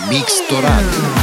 Mixtorati.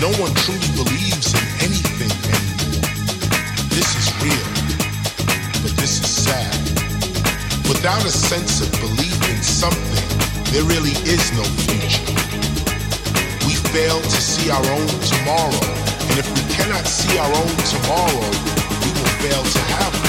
No one truly believes in anything anymore. This is real, but this is sad. Without a sense of belief in something, there really is no future. We fail to see our own tomorrow, and if we cannot see our own tomorrow, we will fail to have it.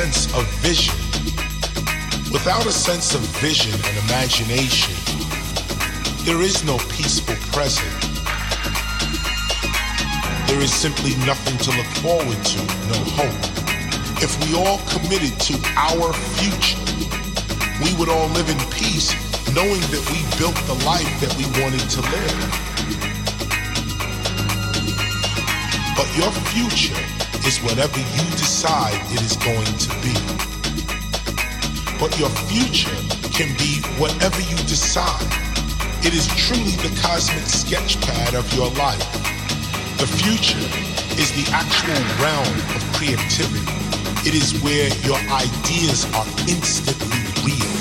Sense of vision. Without a sense of vision and imagination, there is no peaceful present. There is simply nothing to look forward to, no hope. If we all committed to our future, we would all live in peace, knowing that we built the life that we wanted to live. But your future is whatever you decide it is going to be. But your future can be whatever you decide. It is truly the cosmic sketch pad of your life. The future is the actual realm of creativity. It is where your ideas are instantly real.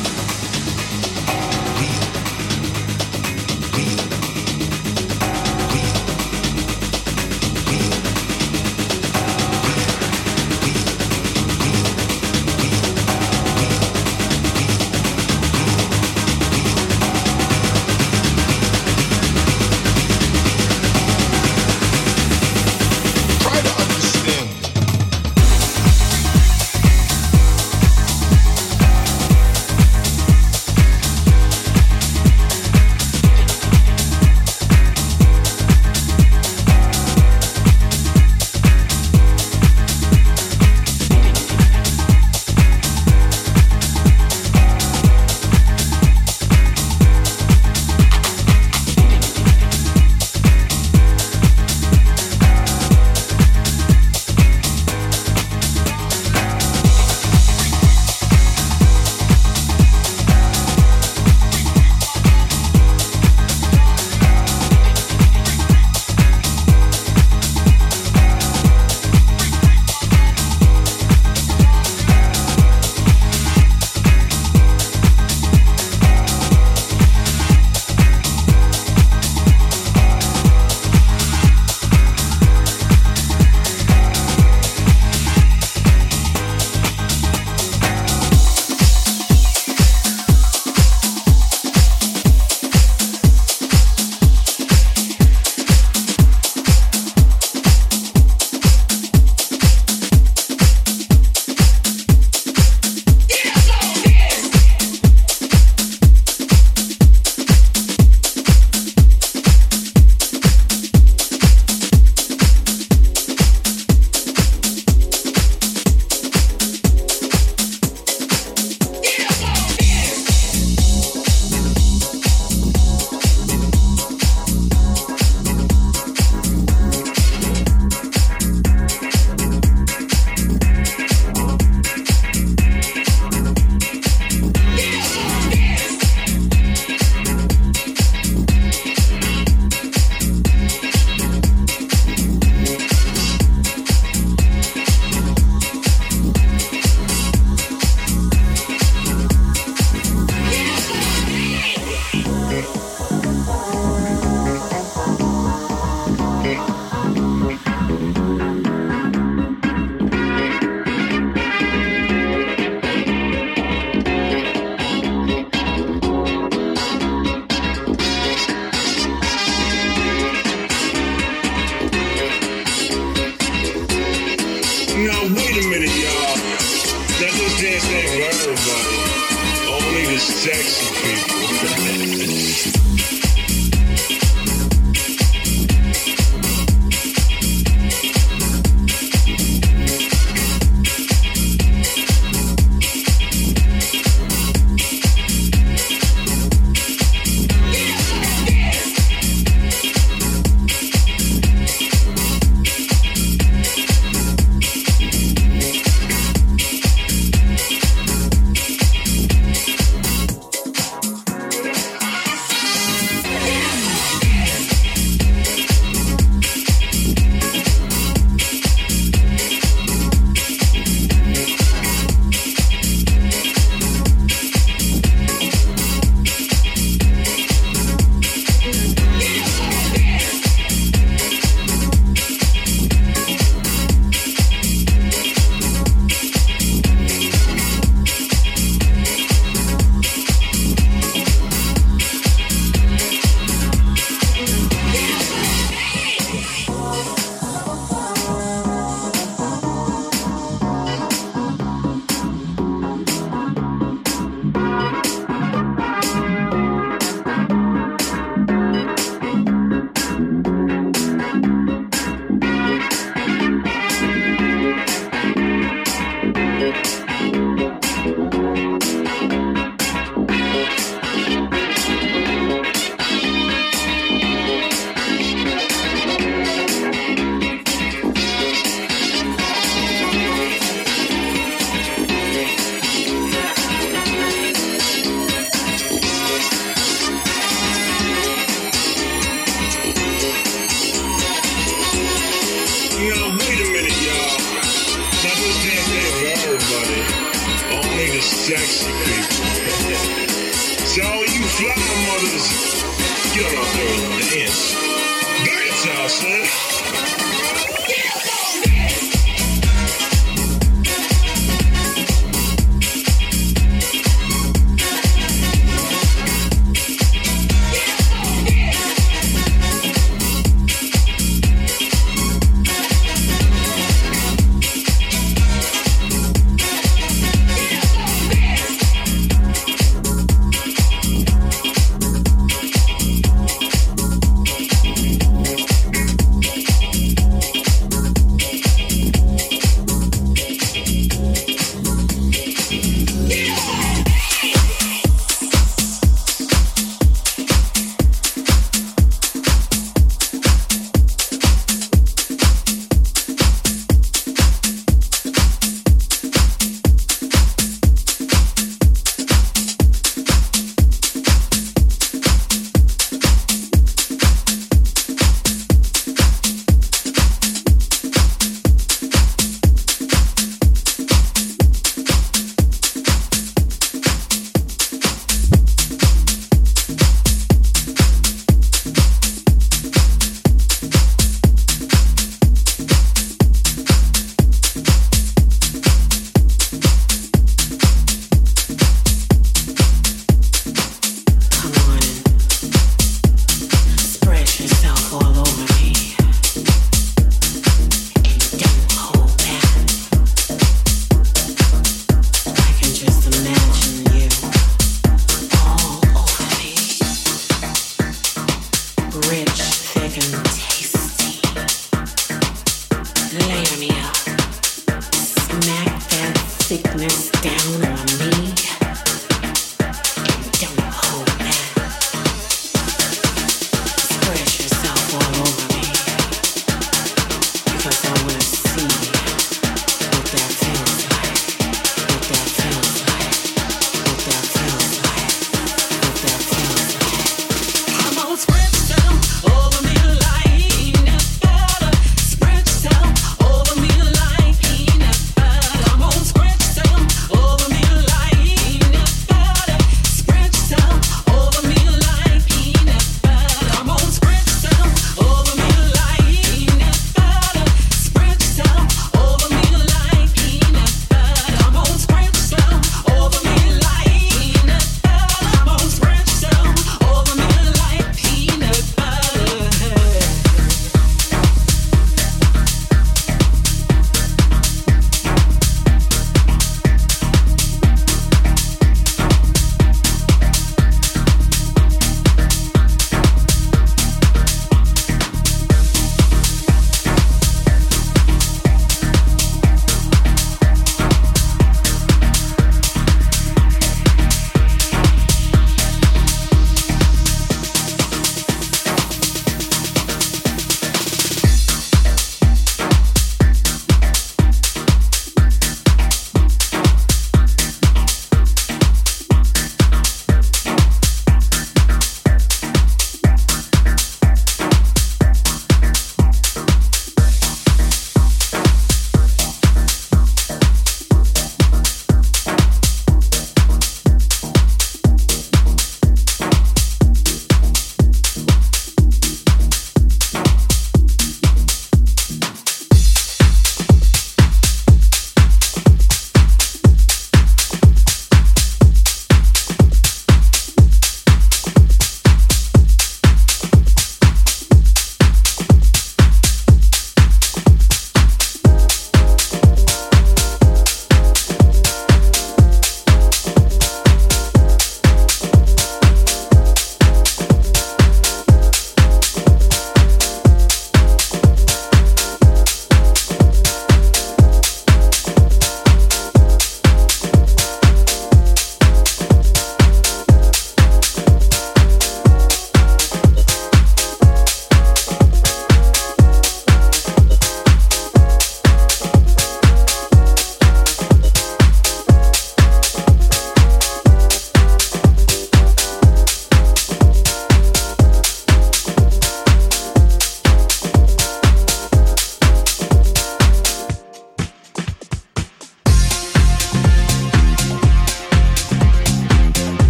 It's sexy people.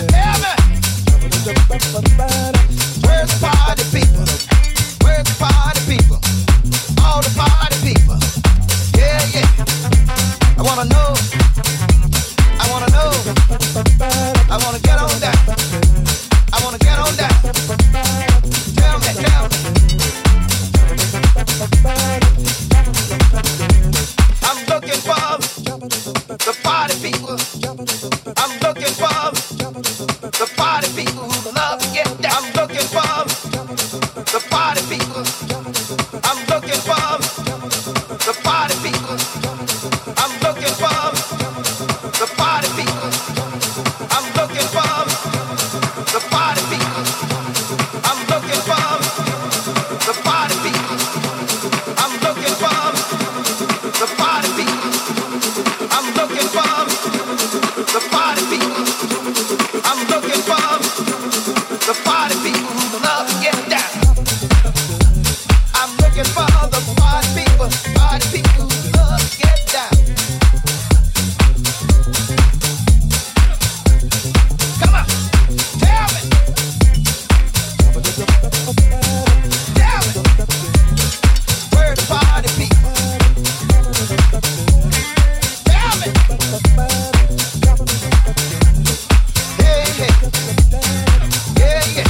Now tell me, where's the party people? Where's the party people? All the party people. Yeah, yeah. I wanna know. I wanna know. I wanna get on that. I wanna get on that. Tell me, tell me. I'm looking for the party people. I'm looking for the party people who love to get down. I'm looking for the party people. I'm looking for the party people. I'm looking for the party people. I'm looking for the party people. I'm looking for the party people. I'm looking for the party people. I'm looking for the party people. I'm looking for the party people who love to get down. I'm looking for the party people who love to get down. Come on, tell me. Tell me. Where the party people? Tell me. Yeah, yeah. Yeah, yeah.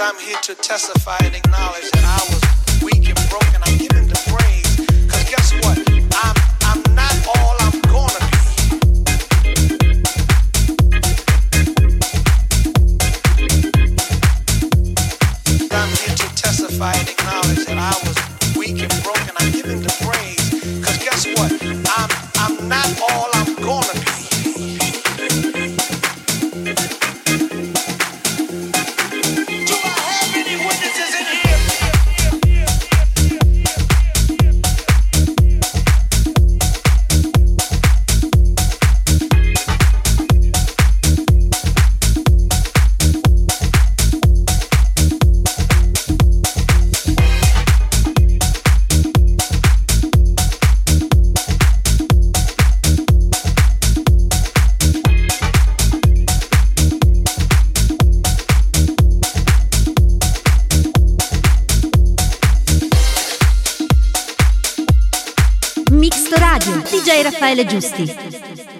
I'm here to testify and acknowledge that I was weak and broken. I'm giving the praise, because guess what? I'm not all I'm gonna be. I'm here to testify and acknowledge that I was weak and broken. I'm giving the praise, because guess what? I'm not all I'm gonna be. Raffaele Giusti.